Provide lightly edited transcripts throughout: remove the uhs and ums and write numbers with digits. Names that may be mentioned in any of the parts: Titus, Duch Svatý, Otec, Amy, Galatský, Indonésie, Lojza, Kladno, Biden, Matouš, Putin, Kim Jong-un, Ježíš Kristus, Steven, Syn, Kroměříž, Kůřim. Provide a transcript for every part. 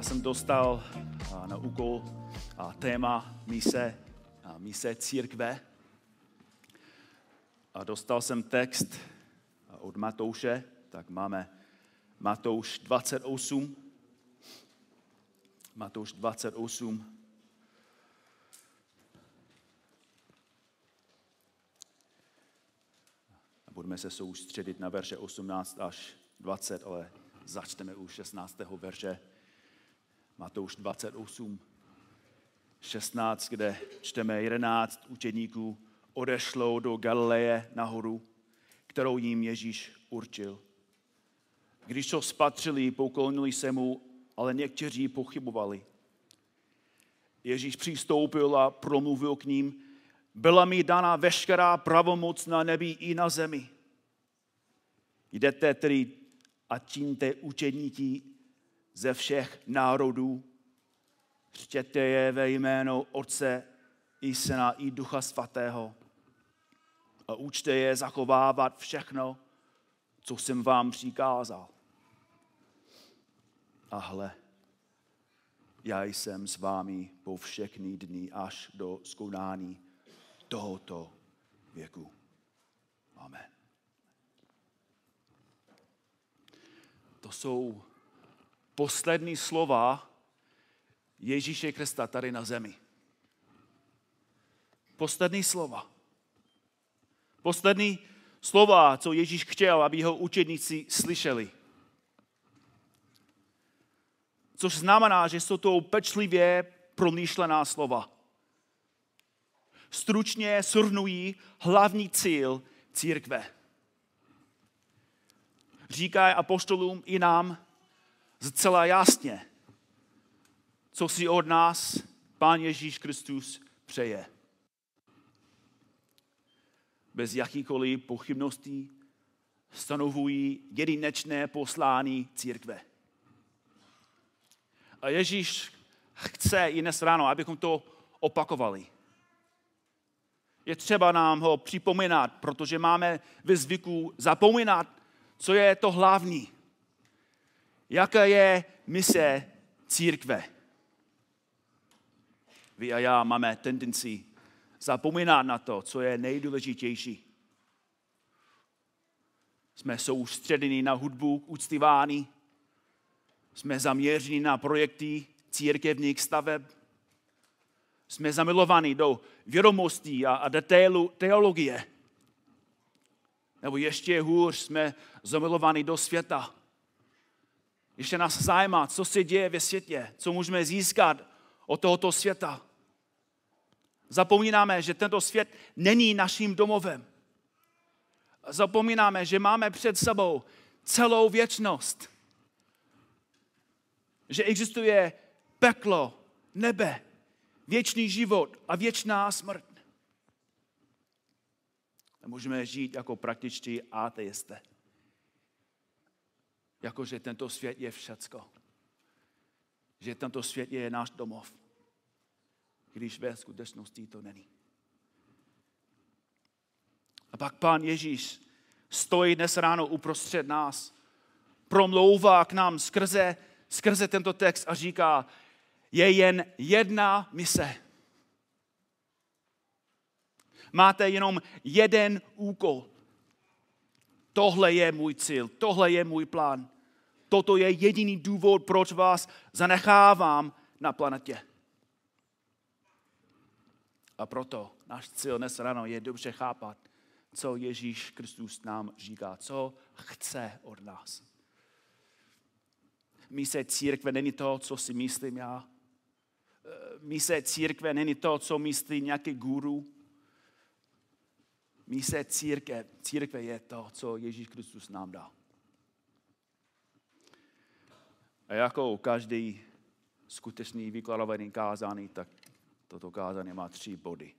jsem dostal na úkol téma mise církve. A dostal jsem text od Matouše, tak máme Matouš 28. Budeme se soustředit na verše 18 až 20, ale začneme u 16. verše. Matouš 28, 16, kde čteme 11 učedníků odešlo do Galileje nahoru, kterou jim Ježíš určil. Když to spatřili, poklonili se mu, ale někteří pochybovali. Ježíš přistoupil a promluvil k ním: Byla mi dána veškerá pravomoc na nebi i na zemi. Jdete tedy a čiňte učedníky ze všech národů. Křtěte je ve jméno Otce i Syna i Ducha Svatého. A učte je zachovávat všechno, co jsem vám přikázal. A hle, já jsem s vámi po všechny dny až do skonání tohoto věku. Amen. To jsou poslední slova Ježíše Krista tady na zemi. Poslední slova. Poslední slova, co Ježíš chtěl, aby jeho učedníci slyšeli. Což znamená, že jsou to pečlivě promýšlená slova. Stručně shrnují hlavní cíl církve. Říkají apoštolům i nám zcela jasně, co si od nás Pán Ježíš Kristus přeje. Bez jakýkoliv pochybností stanovují jedinečné poslání církve. A Ježíš chce i dnes ráno, abychom to opakovali. Je třeba nám ho připomínat, protože máme ve zvyku zapomínat, co je to hlavní. Jaká je mise církve? Vy a já máme tendenci zapomínat na to, co je nejdůležitější. Jsme soustředěni na hudbu, uctívání. Jsme zaměřeni na projekty církevních staveb. Jsme zamilovaní do vědomostí a detailu teologie. Nebo ještě hůř, jsme zamilovaní do světa. Ještě nás zajímá, co se děje ve světě, co můžeme získat od tohoto světa. Zapomínáme, že tento svět není naším domovem. Zapomínáme, že máme před sebou celou věčnost. Že existuje peklo, nebe, věčný život a věčná smrt. A můžeme žít jako praktičtí ateisté. Jakože tento svět je všecko. Že tento svět je náš domov. Když ve skutečnosti to není. A pak Pán Ježíš stojí dnes ráno uprostřed nás, promlouvá k nám skrze tento text a říká: Je jen jedna mise. Máte jenom jeden úkol. Tohle je můj cíl, tohle je můj plán. Toto je jediný důvod, proč vás zanechávám na planetě. A proto náš cíl dnes ráno je dobře chápat, co Ježíš Kristus nám říká, co chce od nás. Mise církve není to, co si myslím já. Mise církve není to, co myslí nějaký guru. Mise církve je to, co Ježíš Kristus nám dal. A jako každý skutečný vykladovaný kázání, tak toto kázání má 3 body.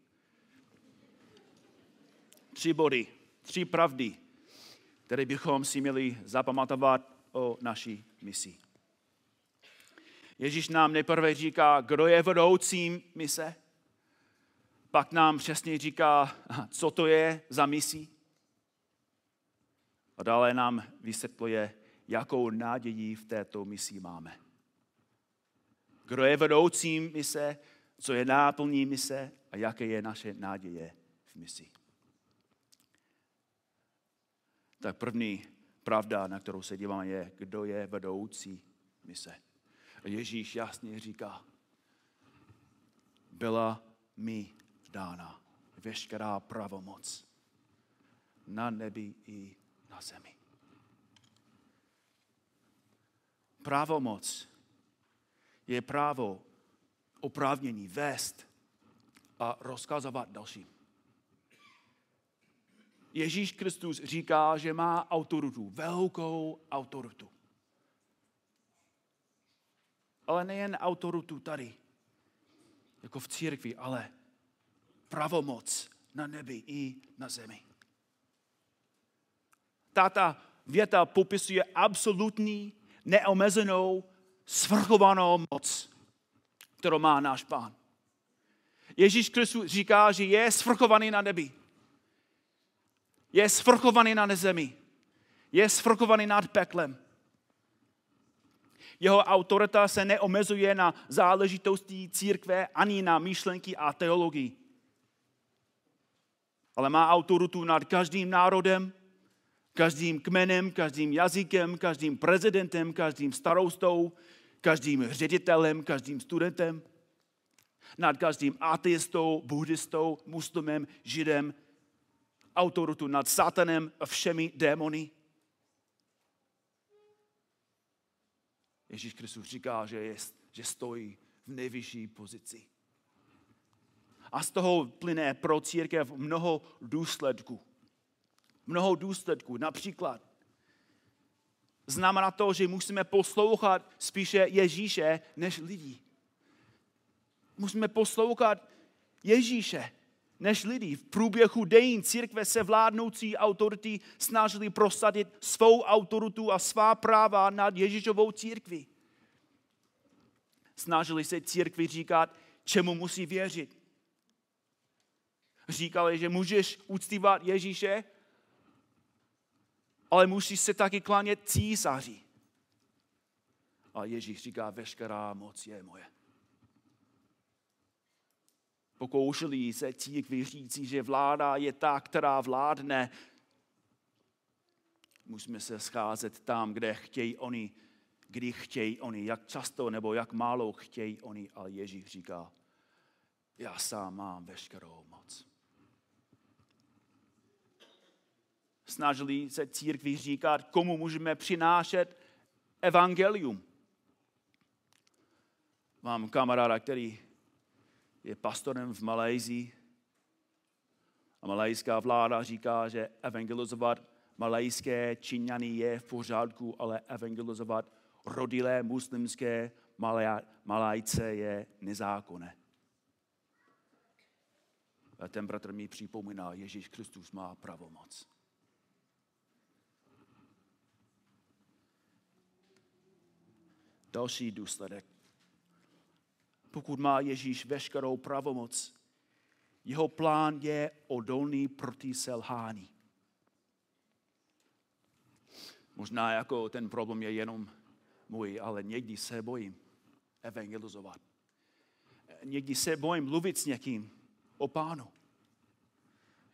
3 body, 3 pravdy, které bychom si měli zapamatovat o naší misi. Ježíš nám nejprve říká, kdo je vedoucím mise, pak nám přesně říká, co to je za misi a dále nám vysvětluje, jakou naději v této misi máme. kdo je vedoucím mise, co je náplní mise a jaké je naše naděje v misi. Tak první pravda, na kterou se díváme, je, kdo je vedoucí mise. A Ježíš jasně říká, byla mi dána veškerá pravomoc na nebi i na zemi. Pravomoc je právo oprávnění vést a rozkazovat dalším. Ježíš Kristus říká, že má autoritu, velkou autoritu. Ale nejen autoritu tady, jako v církvi, ale pravomoc na nebi i na zemi. Tato věta popisuje absolutní, neomezenou, svrchovanou moc, kterou má náš Pán. Ježíš Kristus říká, že je svrchovaný na nebi. Je svrchovaný na zemi. Je svrchovaný nad peklem. Jeho autorita se neomezuje na záležitosti církve ani na myšlenky a teologii. Ale má autoritu nad každým národem, každým kmenem, každým jazykem, každým prezidentem, každým starostou, každým ředitelem, každým studentem, nad každým ateistou, buddhistou, muslimem, židem, autoritu nad satanem a všemi démony. Ježíš Kristus říká, že stojí v nejvyšší pozici. A z toho plyne pro církev mnoho důsledků. Mnoho důsledků. Například znamená to, že musíme poslouchat spíše Ježíše než lidí. Musíme poslouchat Ježíše než lidí. V průběhu dějin církve se vládnoucí autority snažili prosadit svou autoritu a svá práva nad Ježíšovou církví. Snažili se církvi říkat, čemu musí věřit. Říkali, že můžeš uctívat Ježíše, ale musíš se taky klánět císaři. A Ježíš říká, veškerá moc je moje. Pokoušeli se církvi říci, že vláda je ta, která vládne. Musíme se scházet tam, kde chtějí oni, kdy chtějí oni, jak často nebo jak málo chtějí oni. Ale Ježíš říká, já sám mám veškerou moc. Snažili se církvi říkat, komu můžeme přinášet evangelium. Mám kamaráda, který je pastorem v Malajsii a malajská vláda říká, že evangelizovat malajské Číňany je v pořádku, ale evangelizovat rodilé muslimské Malajce je nezákonné. A ten bratr mi připomíná, Ježíš Kristus má pravomoc. Další důsledek. Pokud má Ježíš veškerou pravomoc, jeho plán je odolný proti selhání. Možná jako ten problém je jenom můj, ale někdy se bojím evangelizovat. Někdy se bojím mluvit s někým o Pánu.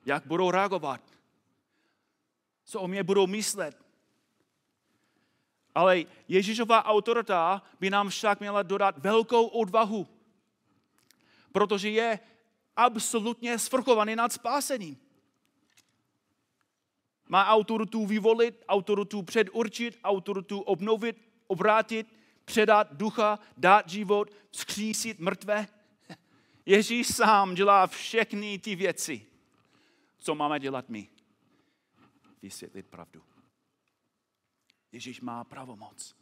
Jak budou reagovat? Co o mě budou myslet? Ale Ježíšova autorita by nám však měla dodat velkou odvahu, protože je absolutně svrchovaný nad spásením. Má autoritu vyvolit, autoritu předurčit, autoritu obnovit, obrátit, předat ducha, dát život, vzkřísit mrtvé. Ježíš sám dělá všechny ty věci, co máme dělat my. Vysvětlit pravdu. Ježíš má pravomoc.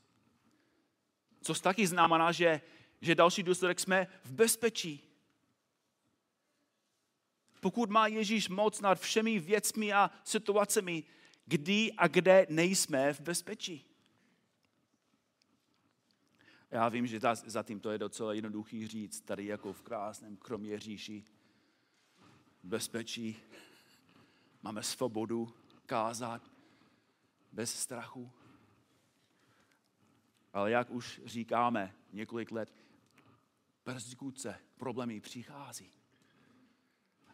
Což taky znamená, že další důsledek jsme v bezpečí. Pokud má Ježíš moc nad všemi věcmi a situacemi, kdy a kde nejsme v bezpečí. Já vím, že za tím to je docela jednoduchý říct, tady jako v krásném Kroměříži. Bezpečí. Máme svobodu kázat bez strachu. Ale jak už říkáme několik let, persekuce, problémy přichází.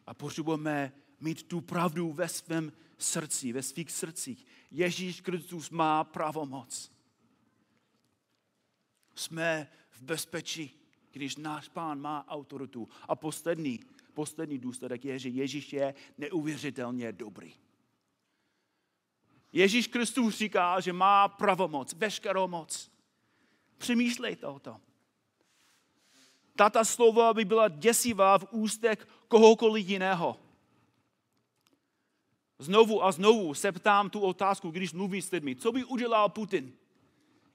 A potřebujeme mít tu pravdu ve svém srdci, ve svých srdcích. Ježíš Kristus má pravomoc. Jsme v bezpečí, když náš Pán má autoritu. A poslední důsledek je, že Ježíš je neuvěřitelně dobrý. Ježíš Kristus říká, že má pravomoc, veškerou moc. Přemýšlejte o tom. Tato slova by byla děsivá v ústech kohokoliv jiného. Znovu a znovu se ptám tu otázku, když mluví s lidmi. Co by udělal Putin,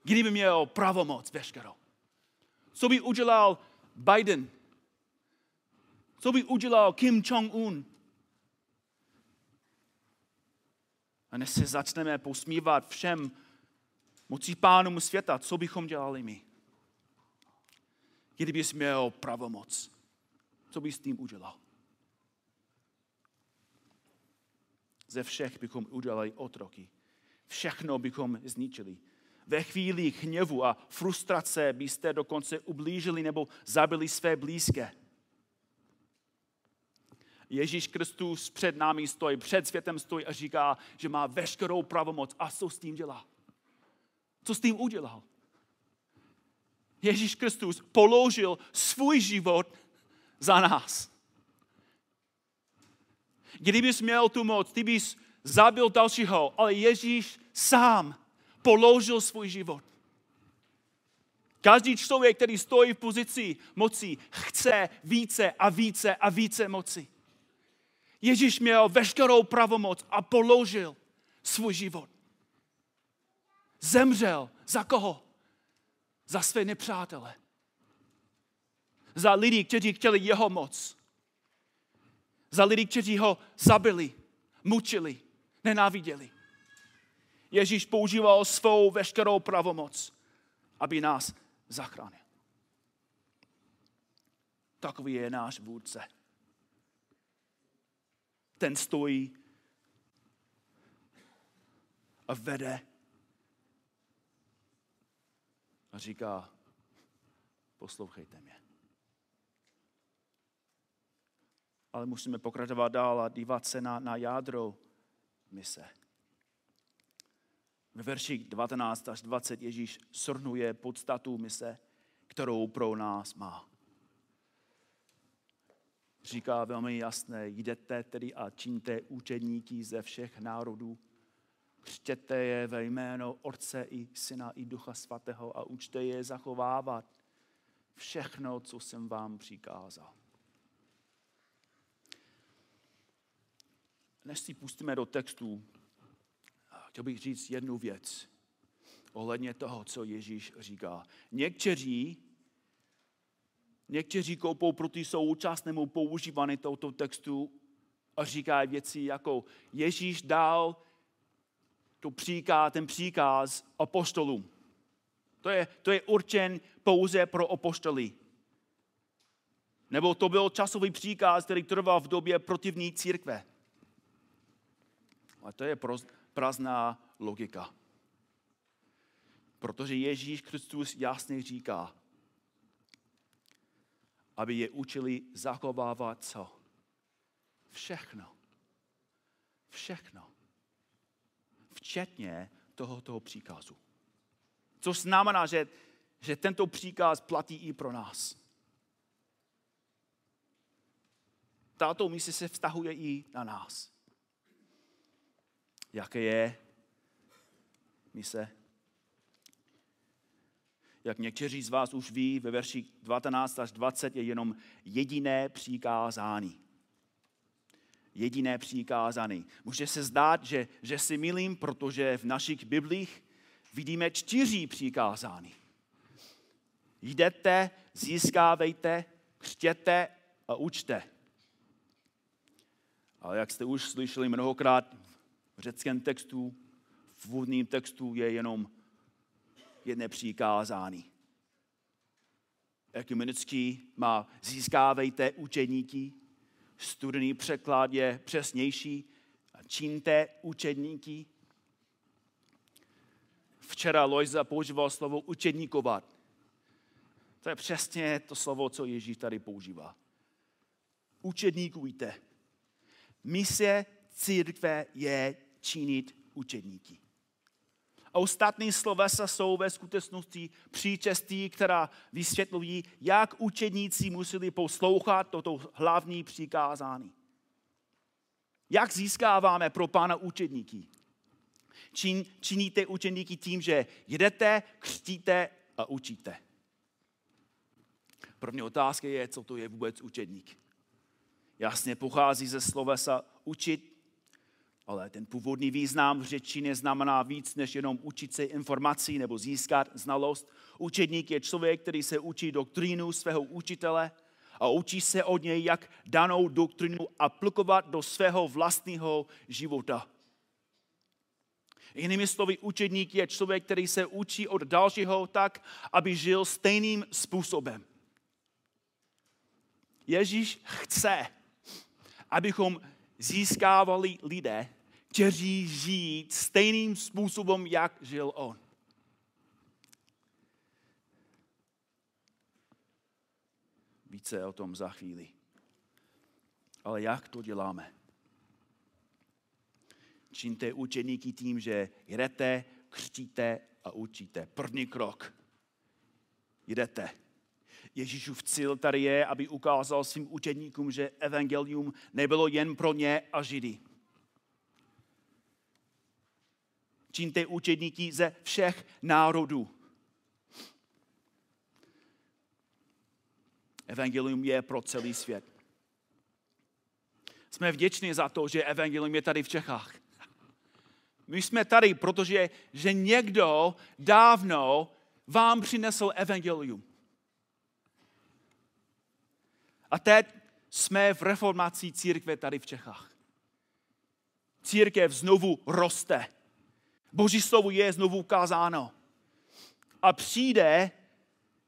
kdyby měl pravomoc veškerou? Co by udělal Biden? Co by udělal Kim Jong-un? A než se začneme posmívat všem mocí pánům světa, co bychom dělali my? Kdyby jsi měl pravomoc, co bys s tím udělal? Ze všech bychom udělali otroky. Všechno bychom zničili. Ve chvíli hněvu a frustrace byste dokonce ublížili nebo zabili své blízké. Ježíš Kristus před námi stojí, před světem stojí a říká, že má veškerou pravomoc. A co s tím dělá? Co s tím udělal? Ježíš Kristus položil svůj život za nás. Kdybys měl tu moc, ty bys zabil dalšího, ale Ježíš sám položil svůj život. Každý člověk, který stojí v pozici moci, chce více a více a více moci. Ježíš měl veškerou pravomoc a položil svůj život. Zemřel za koho? Za své nepřátele. Za lidi, kteří chtěli jeho moc. Za lidi, kteří ho zabili, mučili, nenáviděli. Ježíš používal svou veškerou pravomoc, aby nás zachránil. Takový je náš vůdce. Ten stojí a vede a říká, poslouchejte mě. Ale musíme pokračovat dál a dívat se na jádro mise. Ve verších 19 až 20 Ježíš shrnuje podstatu mise, kterou pro nás má. Říká velmi jasné, jděte tedy a čiňte učedníky ze všech národů, křtěte je ve jméno Otce i Syna i Ducha Svatého a učte je zachovávat všechno, co jsem vám přikázal. Než si pustíme do textu, chtěl bych říct jednu věc ohledně toho, co Ježíš říká. Někteří koupou proti současnému používání tohoto textu a říkají věci jako Ježíš dal ten příkaz apoštolům. To je určen pouze pro apoštoly. Nebo to byl časový příkaz, který trval v době protivní církve. A to je prázdná logika. Protože Ježíš Kristus jasně říká, aby je učili zachovávat co? Všechno. Všechno. Včetně tohoto příkazu. Což znamená, že tento příkaz platí i pro nás. Tato mise se vztahuje i na nás. Jaké je mise? Jak někteří z vás už ví, ve verších 19 až 20 je jenom jediné přikázání. Jediné přikázání. Může se zdát, že si milím, protože v našich biblích vidíme 4 přikázání. Jdete, získávejte, křtěte a učte. Ale jak jste už slyšeli mnohokrát, v řeckém textu, v původním textu je jenom jedné přikázání. Ekumenický má získávejte učedníky, studijní překlad je přesnější, čiňte učedníky. Včera Lojza používal slovo učedníkovat. To je přesně to slovo, co Ježíš tady používá. Učedníkujte. Mise církve je činit učedníky. A ostatní slovesa jsou ve skutečnosti příčestí, která vysvětlují, jak učedníci museli poslouchat toto hlavní přikázání. Jak získáváme pro Pána učedníky? Činíte učedníky tím, že jedete, křtíte a učíte. První otázka je, co to je vůbec učedník. Jasně, pochází ze slovesa učit, ale ten původní význam řečtiny znamená víc než jenom učit se informací nebo získat znalost. Učedník je člověk, který se učí doktrínu svého učitele a učí se od něj, jak danou doktrínu aplikovat do svého vlastního života. Jinými slovy, učedník je člověk, který se učí od dalšího tak, aby žil stejným způsobem. Ježíš chce, abychom získávali lidé, kteří žijí stejným způsobem, jak žil on. Více o tom za chvíli. Ale jak to děláme? Čiňte učeníky tím, že jedete, křtíte a učíte. První krok. Jedete. Ježíšův cíl tady je, aby ukázal svým učeníkům, že evangelium nebylo jen pro ně a Židy. Čiňte učedníky ze všech národů. Evangelium je pro celý svět. Jsme vděční za to, že evangelium je tady v Čechách. My jsme tady, protože že někdo dávno vám přinesl evangelium. A teď jsme v reformací církve tady v Čechách. Církev znovu roste. Boží slovo je znovu ukázáno. A přijde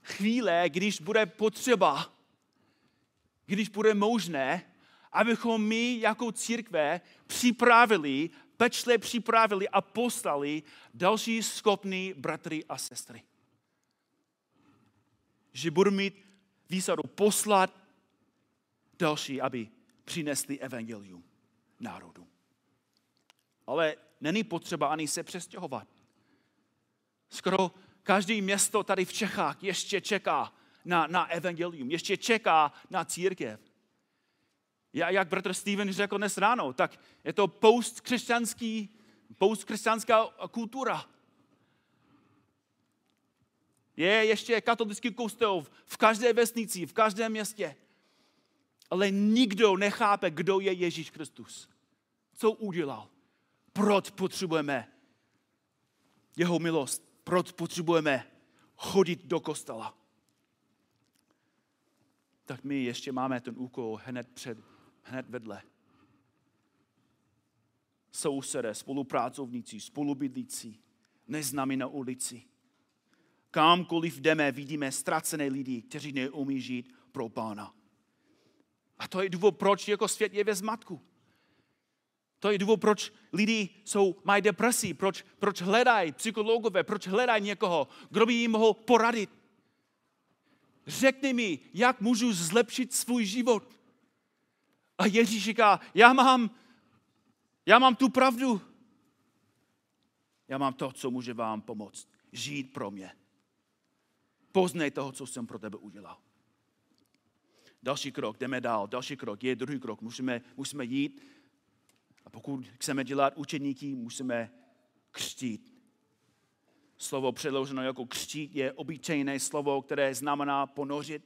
chvíle, když bude potřeba, když bude možné, abychom my jako církve připravili, pečlivě připravili a poslali další schopní bratry a sestry. Že budu mít výsadu poslat další, aby přinesli evangelium národu. Ale není potřeba ani se přestěhovat. Skoro každé město tady v Čechách ještě čeká na evangelium, ještě čeká na církev. Jak bratr Steven řekl dnes ráno, tak je to postkřesťanská kultura. Je ještě katolický kostel v každé vesnici, v každém městě. Ale nikdo nechápe, kdo je Ježíš Kristus. Co udělal? Proč potřebujeme jeho milost? Proč potřebujeme chodit do kostela? Tak my ještě máme ten úkol hned vedle. Sousedé, spolupracovníci, spolubydlící, neznámí na ulici. Kamkoliv jdeme, vidíme ztracené lidi, kteří neumí žít pro Pána. A to je důvod, proč jako svět je ve zmatku. To je důvod, proč lidi mají depresi, proč hledají psychologové, proč hledají někoho, kdo by jim mohl poradit. Řekni mi, jak můžu zlepšit svůj život. A Ježíš říká, já mám tu pravdu. Já mám to, co může vám pomoct. Žít pro mě. Poznej toho, co jsem pro tebe udělal. Další krok, jdeme dál, další krok, je druhý krok, musíme jít a pokud chceme dělat učedníky, musíme křtít. Slovo předloženo jako křtít je obyčejné slovo, které znamená ponořit.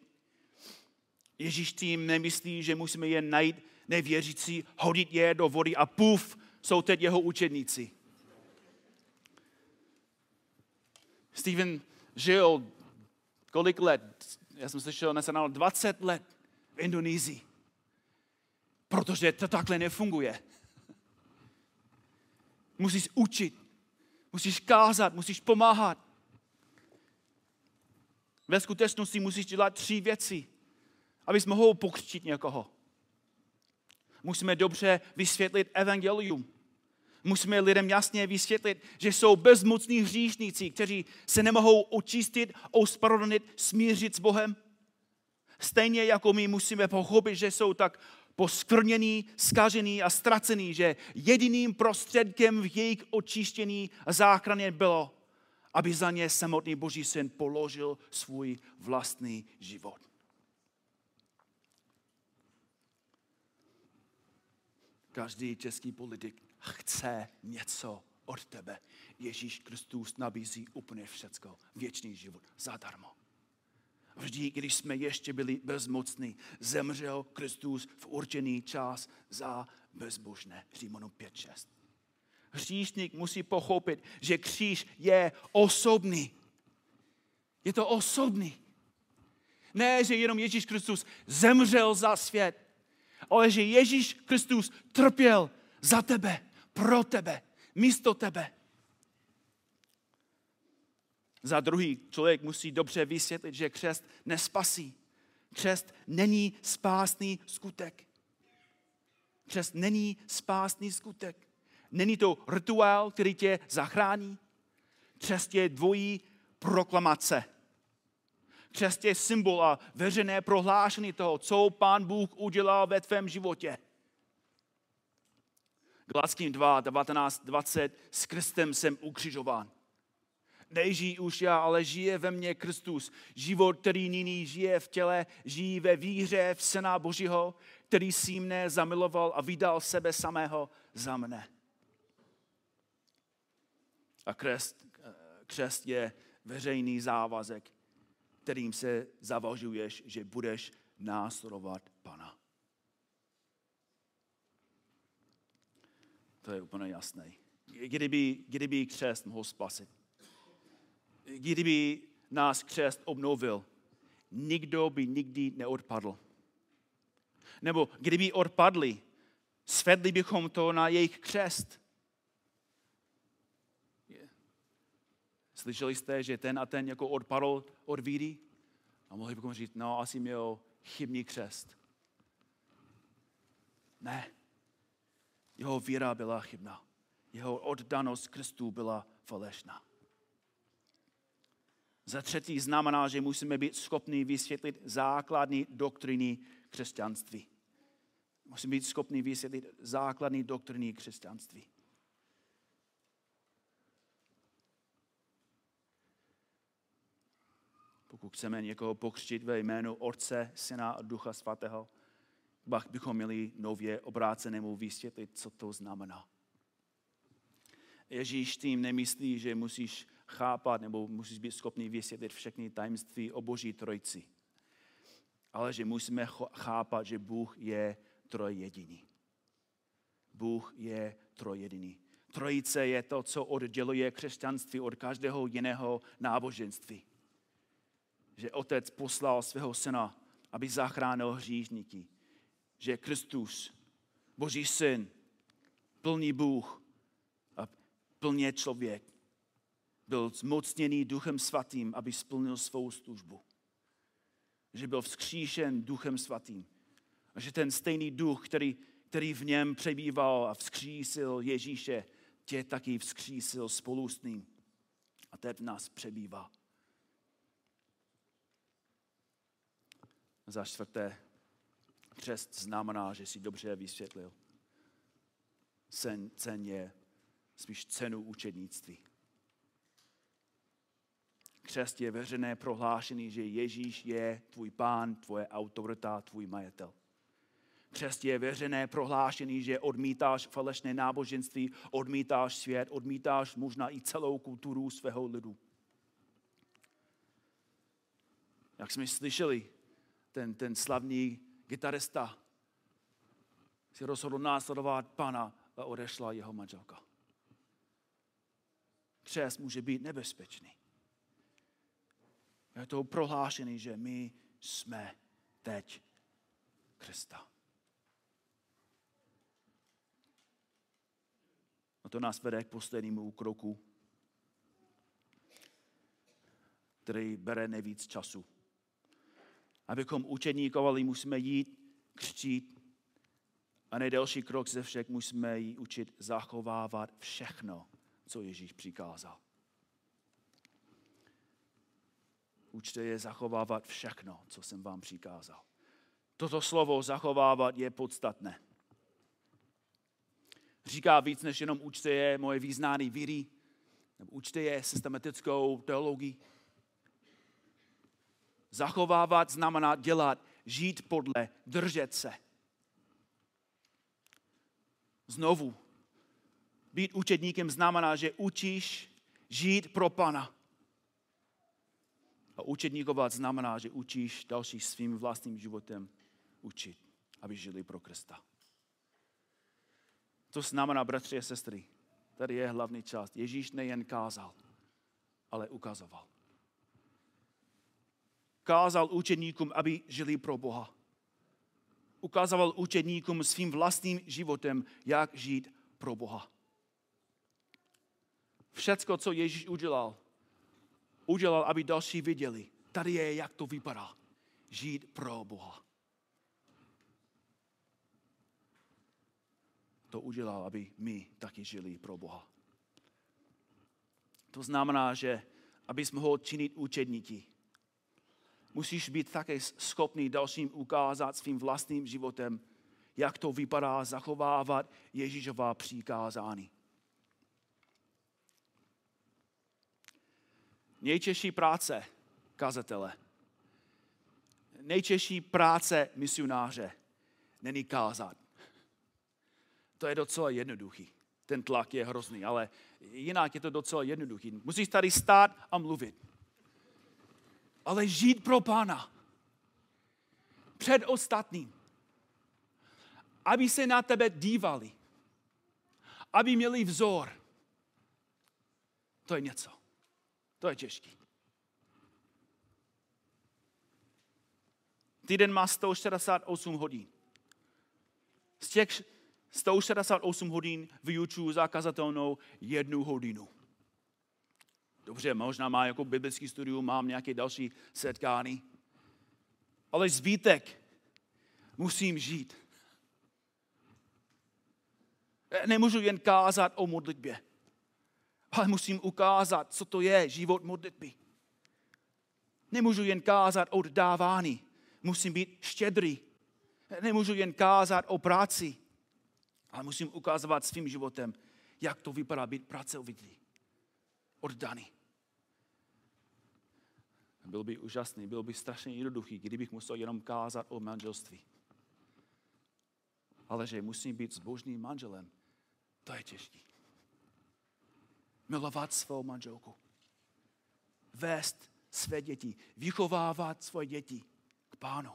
Ježíš tím nemyslí, že musíme jen najít nevěřící, hodit je do vody a puf, jsou teď jeho učedníci. Steven žil kolik let? Já jsem slyšel, 20 let v Indonésii. Protože to takhle nefunguje. Musíš učit, musíš kázat, musíš pomáhat. Ve skutečnosti musíš dělat 3 věci, abys mohl pokřtít někoho. Musíme dobře vysvětlit evangelium. Musíme lidem jasně vysvětlit, že jsou bezmocní hříšníci, kteří se nemohou očistit, ospravedlnit, smířit s Bohem. Stejně jako my musíme pochopit, že jsou tak poskvrnění, zkažení a ztracení, že jediným prostředkem v jejich očištění a záchraně bylo, aby za ně samotný Boží syn položil svůj vlastní život. Každý český politik chce něco od tebe. Ježíš Kristus nabízí úplně všecko. Věčný život zadarmo. Vždy, když jsme ještě byli bezmocní, zemřel Kristus v určený čas za bezbožné. Římanu 5:6. Hříšník musí pochopit, že kříž je osobní. Je to osobní. Ne, že jenom Ježíš Kristus zemřel za svět, ale že Ježíš Kristus trpěl za tebe, pro tebe, místo tebe. Za druhý, člověk musí dobře vysvětlit, že křest nespasí. Křest není spásný skutek. Křest není spásný skutek. Není to rituál, který tě zachrání. Křest je dvojí proklamace. Křest je symbol a veřejné prohlášení toho, co Pán Bůh udělal ve tvém životě. Galatským 2, 19, 20, s Kristem jsem ukřižován. Nežijí už já, ale žije ve mně Kristus. Život, který nyní žije v těle, žijí ve víře v Syna Božího, který si mne zamiloval a vydal sebe samého za mne. A křest je veřejný závazek, kterým se zavažuješ, že budeš následovat Pana. To je úplně jasné. Kdyby křest mohl spasit, kdyby nás křest obnovil, nikdo by nikdy neodpadl. Nebo kdyby odpadli, svedli bychom to na jejich křest. Slyšeli jste, že ten a ten jako odpadl od víry? A mohli bychom říct, no, asi měl chybný křest. Ne. Jeho víra byla chybná. Jeho oddanost Kristu byla falešná. Za třetí znamená, že musíme být schopni vysvětlit základní doktriny křesťanství. Musíme být schopni vysvětlit základní doktriny křesťanství. Pokud chceme někoho pokřtít ve jménu Otce, Syna a Ducha Svatého, pak bychom měli nově obrácenému vysvětlit, co to znamená. Ježíš tím nemyslí, že musíš chápat nebo musíš být schopný vysvětlit všechny tajemství o Boží trojici. Ale že musíme chápat, že Bůh je trojjediný. Bůh je trojjediný. Trojice je to, co odděluje křesťanství od každého jiného náboženství. Že Otec poslal svého Syna, aby zachránil hříšníky. Že Kristus, Boží Syn, plný Bůh a plně člověk, byl zmocněný Duchem Svatým, aby splnil svou službu. Že byl vzkříšen Duchem Svatým. A že ten stejný Duch, který v něm přebýval a vzkřísil Ježíše, tě taky vzkřísil spolu s ním. A teď v nás přebývá. Za čtvrté, křest znamená, že si dobře vysvětlil. Cen je spíš cenu učednictví. Křest je veřejné prohlášení, že Ježíš je tvůj Pán, tvoje autorita, tvůj majitel. Křest je veřejné prohlášení, že odmítáš falešné náboženství, odmítáš svět, odmítáš možná i celou kulturu svého lidu. Jak jsme slyšeli, ten slavný gitarista si rozhodl následovat Pana a odešla jeho manželka. Křest může být nebezpečný. Je to prohlášení, že my jsme teď Krista. A to nás vede k poslednímu kroku, který bere nejvíc času. Abychom učedníkovali, musíme jít, křtít A nejdelší krok ze všech, musíme ji učit zachovávat všechno, co Ježíš přikázal. Učte je zachovávat všechno, co jsem vám přikázal. Toto slovo zachovávat je podstatné. Říká víc než jenom učte je moje vyznání víry, nebo učte je systematickou teologii. Zachovávat znamená dělat, žít podle, držet se. Znovu, být učedníkem znamená, že učíš žít pro Pana. A učedníkovat znamená, že učíš dalších svým vlastním životem učit, aby žili pro Krista. To znamená, bratři a sestry, tady je hlavní část. Ježíš nejen kázal, ale ukazoval. Kázal učedníkům, aby žili pro Boha. Ukazoval učedníkům svým vlastním životem, jak žít pro Boha. Všecko, co Ježíš udělal, aby další viděli. Tady je, jak to vypadá. Žít pro Boha. To udělal, aby my taky žili pro Boha. To znamená, že aby jsme ho činit učedníky, musíš být také schopný dalším ukázat svým vlastním životem, jak to vypadá zachovávat Ježíšova přikázání. Nejtěžší práce kazatele, nejtěžší práce misionáře není kázat. To je docela jednoduchý. Ten tlak je hrozný, ale jinak je to docela jednoduchý. Musíš tady stát a mluvit. Ale žít pro Pána. Před ostatním. Aby se na tebe dívali. Aby měli vzor. To je něco. To je těžké. Týden má 168 hodin. Z těch 168 hodin vyučuju zakazatelnou 1 hodinu. Dobře, možná má jako biblický studium, mám nějaké další setkání. Ale zbytek musím žít. Nemůžu jen kázat o modlitbě, ale musím ukázat, co to je život modlitby. Nemůžu jen kázat o dávání, musím být štědrý. Nemůžu jen kázat o práci, ale musím ukázovat svým životem, jak to vypadá být pracovitý, oddaný. Byl by úžasný, byl by strašně jednoduchý, kdybych musel jenom kázat o manželství. Ale že musím být zbožným manželem, to je těžké. Milovat svou manželku, vést své děti, vychovávat svoje děti k Pánu.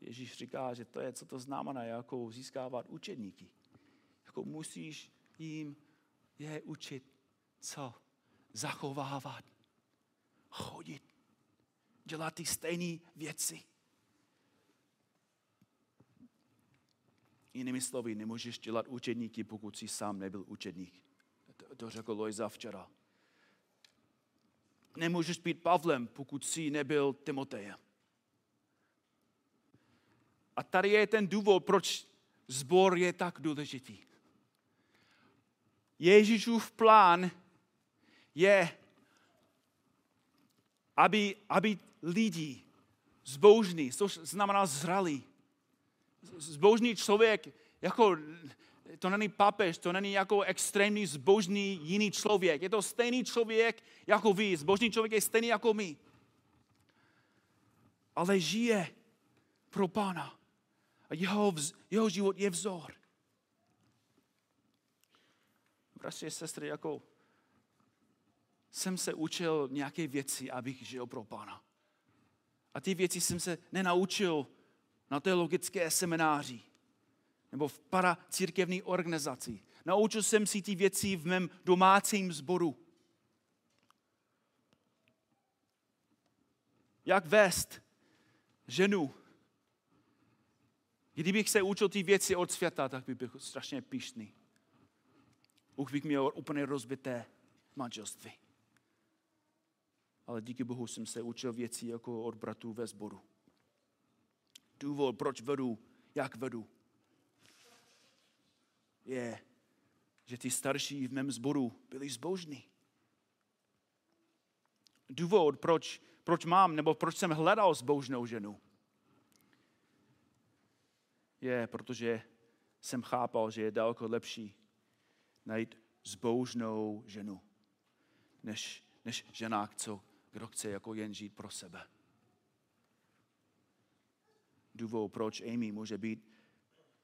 Ježíš říká, že to je, co to znamená, jako získávat učedníky. Jako musíš jim je učit, co? Zachovávat, chodit, dělat ty stejné věci. Jinými slovy, nemůžeš dělat učedníky, pokud jsi sám nebyl učedník. To řekl Lojza včera. Nemůžeš být Pavlem, pokud jsi nebyl Timotejem. A tady je ten důvod, proč sbor je tak důležitý. Ježíšův plán je, aby lidi zbožní, což znamená zralí. Zbožný člověk, jako, to není papež, to není jako extrémní zbožný jiný člověk. Je to stejný člověk jako vy. Zbožný člověk je stejný jako my. Ale žije pro Pána. A jeho život je vzor. Bratři a sestry, jako jsem se učil nějaké věci, abych žil pro Pána. A ty věci jsem se nenaučil na teologické semináři nebo v paracírkevní organizaci. Naučil jsem si ty věci v mém domácím sboru. Jak vést ženu? Kdybych se učil ty věci od světa, tak bych byl strašně pyšný. Už bych měl úplně rozbité manželství. ale díky Bohu jsem se učil věcí jako od bratů ve sboru. Důvod, proč vedu, jak vedu, je, že ty starší v mém sboru byli zbožní. Důvod, proč mám, nebo proč jsem hledal zbožnou ženu, je, protože jsem chápal, že je daleko lepší najít zbožnou ženu, než žena, kdo chce jako jen žít pro sebe. Důvod, proč Amy může být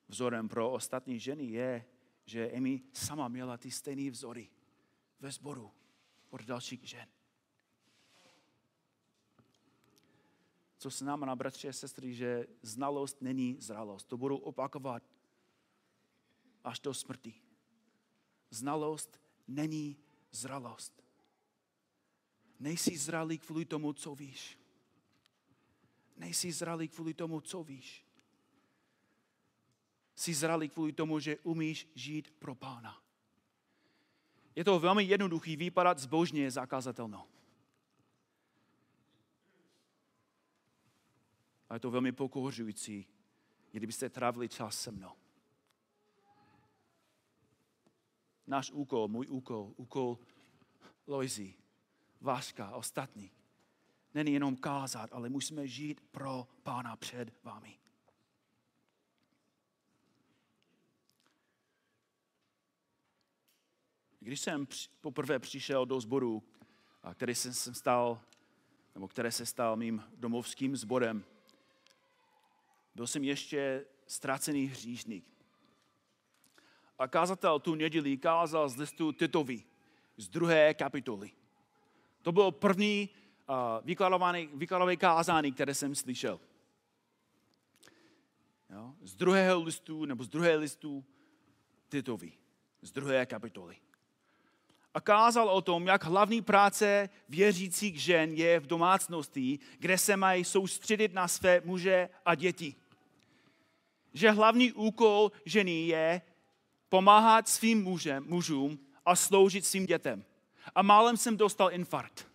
vzorem pro ostatní ženy, je, že Amy sama měla ty stejné vzory ve sboru od dalších žen. Co se nám na bratři a sestry, že znalost není zralost. To budou opakovat až do smrti. Znalost není zralost. Nejsi zralý kvůli tomu, co víš. Nejsi zralý kvůli tomu, co víš. Jsi zralý kvůli tomu, že umíš žít pro Pána. Je to velmi jednoduchý, vypadat zbožně je zakázatelno. A je to velmi pokořující, kdybyste trávili čas se mnou. Náš úkol, můj úkol, úkol Lojzy, Váška, ostatní. Není jenom kázat, ale musíme žít pro Pána před vámi. Když jsem poprvé přišel do sboru, které se stal mým domovským sborem, byl jsem ještě ztracený hříšník. A kázatel tu neděli kázal z listu Titovi, z 2. kapitoly. To bylo první výkladové kázání, které jsem slyšel. Jo? Z druhého listu Titovi, z 2. kapitoly. A kázal o tom, jak hlavní práce věřících žen je v domácnosti, kde se mají soustředit na své muže a děti. Že hlavní úkol ženy je pomáhat svým mužům a sloužit svým dětem. A málem jsem dostal infarkt.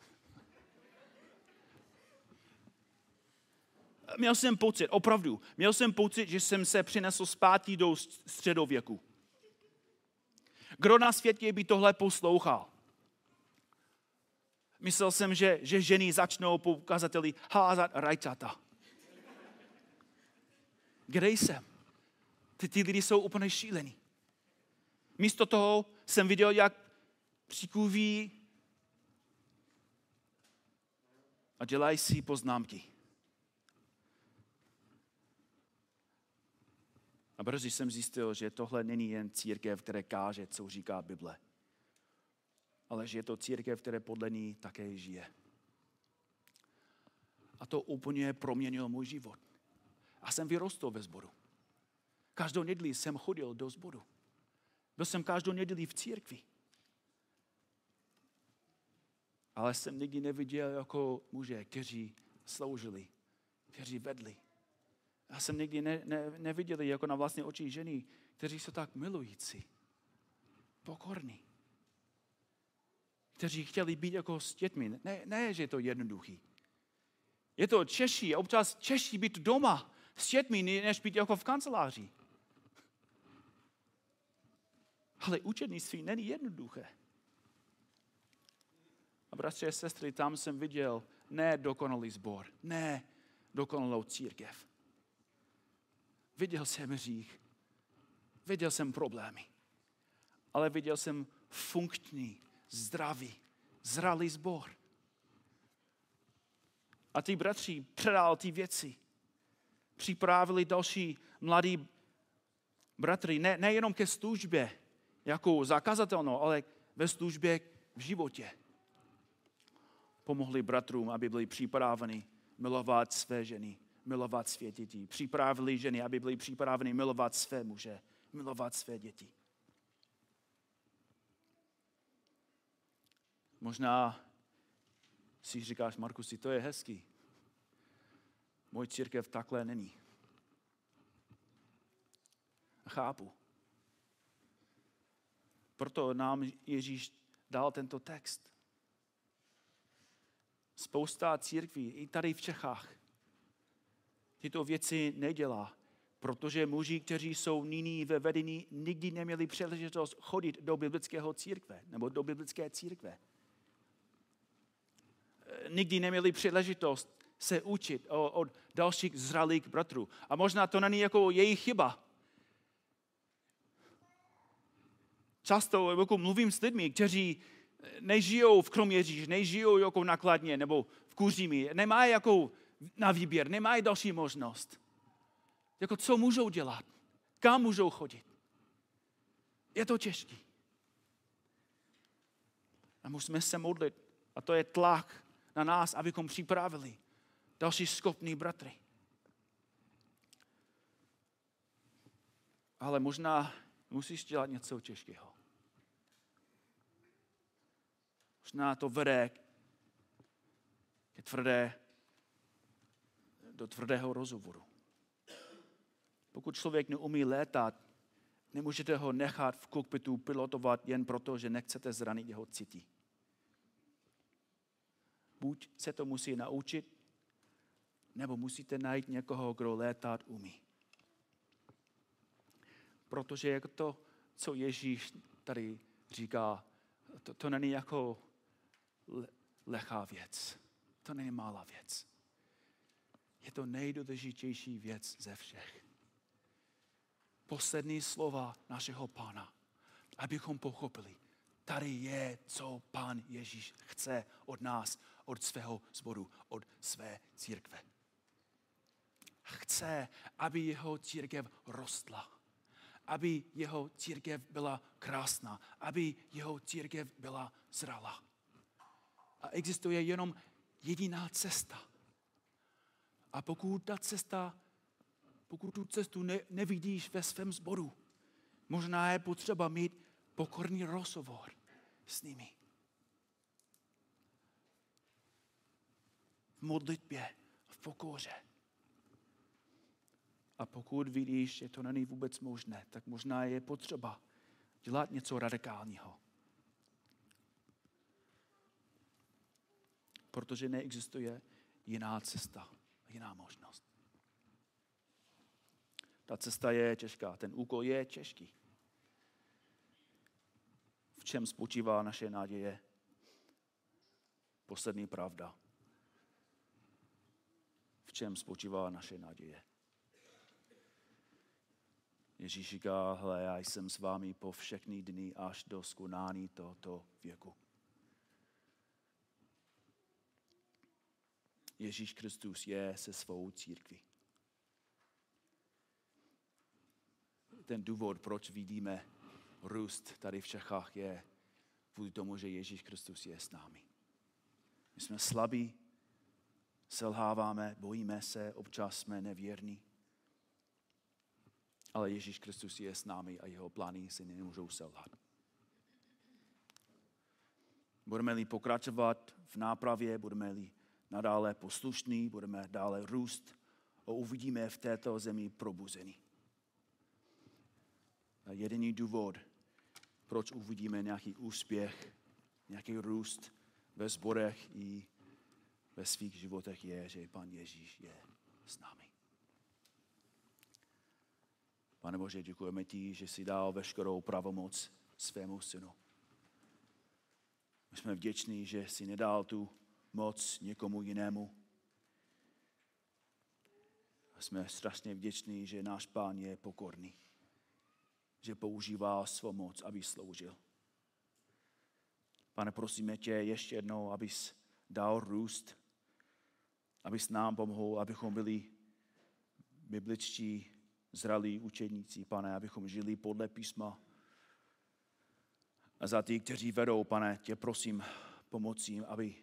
Měl jsem pocit, že jsem se přinesl zpátky do středověku. Kdo na světě by tohle poslouchal? Myslel jsem, že ženy začnou po ukazateli házat rajčata. Kde jsem? Ty lidi jsou úplně šílení. Místo toho jsem viděl, jak přikuví a dělají si poznámky. A brzy jsem zjistil, že tohle není jen církev, která káže, co říká Bible, ale že je to církev, která podle ní také žije. A to úplně proměnilo můj život. A jsem vyrostl ve sboru. Každou neděli jsem chodil do sboru. Byl jsem každou neděli v církvi. Ale jsem nikdy neviděl jako muže, kteří sloužili, kteří vedli. Já jsem nikdy neviděl jako na vlastní oči ženy, kteří jsou tak milující, pokorní, kteří chtěli být jako s dětmi. Ne, že je to jednoduchý. Je to těžší, občas těžší být doma s dětmi, než být jako v kanceláři. Ale učednictví není jednoduché. A bratři a sestry, tam jsem viděl ne dokonalý sbor, ne dokonalou církev. Viděl jsem hřích, viděl jsem problémy, ale viděl jsem funkční, zdravý, zralý sbor. A ty bratři předal ty věci. Připravili další mladí bratry, nejenom ke službě, jako zakazatelnou, ale ve službě v životě. Pomohli bratrům, aby byli připraveni milovat své ženy, milovat své děti. Připravili ženy, aby byly připraveny milovat své muže, milovat své děti. Možná si říkáš, Markusi, to je hezký. Můj církev takhle není. Chápu. Proto nám Ježíš dal tento text. Spousta církví, i tady v Čechách, tyto věci nedělá, protože muži, kteří jsou nyní ve vedení, nikdy neměli příležitost chodit do biblického církve nebo do biblické církve. Nikdy neměli příležitost se učit od dalších zralých bratrů. A možná to není jako jejich chyba. Často jako mluvím s lidmi, kteří nežijou v Kroměříž, nežijou jako na Kladně nebo v Kůřimi, nemají jako na výběr, nemají další možnost. Jako co můžou dělat? Kam můžou chodit? Je to těžké. A musíme se modlit. A to je tlak na nás, abychom připravili další schopný bratry. Ale možná musíš dělat něco těžkého. Možná to vede do tvrdého rozhovoru. Pokud člověk neumí létat, nemůžete ho nechat v kokpitu pilotovat jen proto, že nechcete zranit jeho cítí. Buď se to musí naučit, nebo musíte najít někoho, kdo létat umí. Protože jako to, co Ježíš tady říká, to není jako lehká věc. To není malá věc. Je to nejdůležitější věc ze všech. Poslední slova našeho Pána, abychom pochopili. Tady je, co Pán Ježíš chce od nás, od svého sboru, od své církve. Chce, aby jeho církev rostla, aby jeho církev byla krásná, aby jeho církev byla zralá. A existuje jenom jediná cesta. A pokud tu cestu nevidíš ve svém sboru, možná je potřeba mít pokorný rozhovor s nimi. V modlitbě, v pokoře. A pokud vidíš, že to není vůbec možné, tak možná je potřeba dělat něco radikálního. Protože neexistuje jiná cesta, jiná možnost. Ta cesta je těžká, ten úkol je těžký. V čem spočívá naše naděje? Poslední pravda. V čem spočívá naše naděje? Ježíš říká, hle, já jsem s vámi po všechny dny až do skonání tohoto věku. Ježíš Kristus je se svou církví. Ten důvod, proč vidíme růst tady v Čechách, je kvůli tomu, že Ježíš Kristus je s námi. My jsme slabí, selháváme, bojíme se, občas jsme nevěrní. Ale Ježíš Kristus je s námi a jeho plány si nemůžou selhat. Budeme-li pokračovat v nápravě, budeme-li nadále poslušní, budeme dále růst a uvidíme v této zemi probuzení. A jediný důvod, proč uvidíme nějaký úspěch, nějaký růst ve sborech i ve svých životech je, že Pán Ježíš je s námi. Pane Bože, děkujeme ti, že jsi dal veškerou pravomoc svému synu. My jsme vděční, že jsi nedal tu moc někomu jinému. Jsme strašně vděční, že náš Pán je pokorný, že používá svou moc, aby sloužil. Pane, prosíme tě ještě jednou, abys dal růst, abys nám pomohl, abychom byli bibličtí zralí učeníci, Pane, abychom žili podle písma. A za ty, kteří vedou, Pane, tě prosím, pomoc jim, aby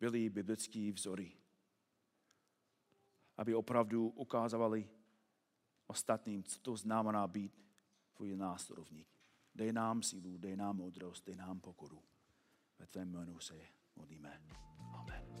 byli biblické vzory. Aby opravdu ukázali ostatním, co to znamená být tvůj následovník. Dej nám sílu, dej nám moudrost, dej nám pokoru. Ve tvém jménu se modlíme. Amen.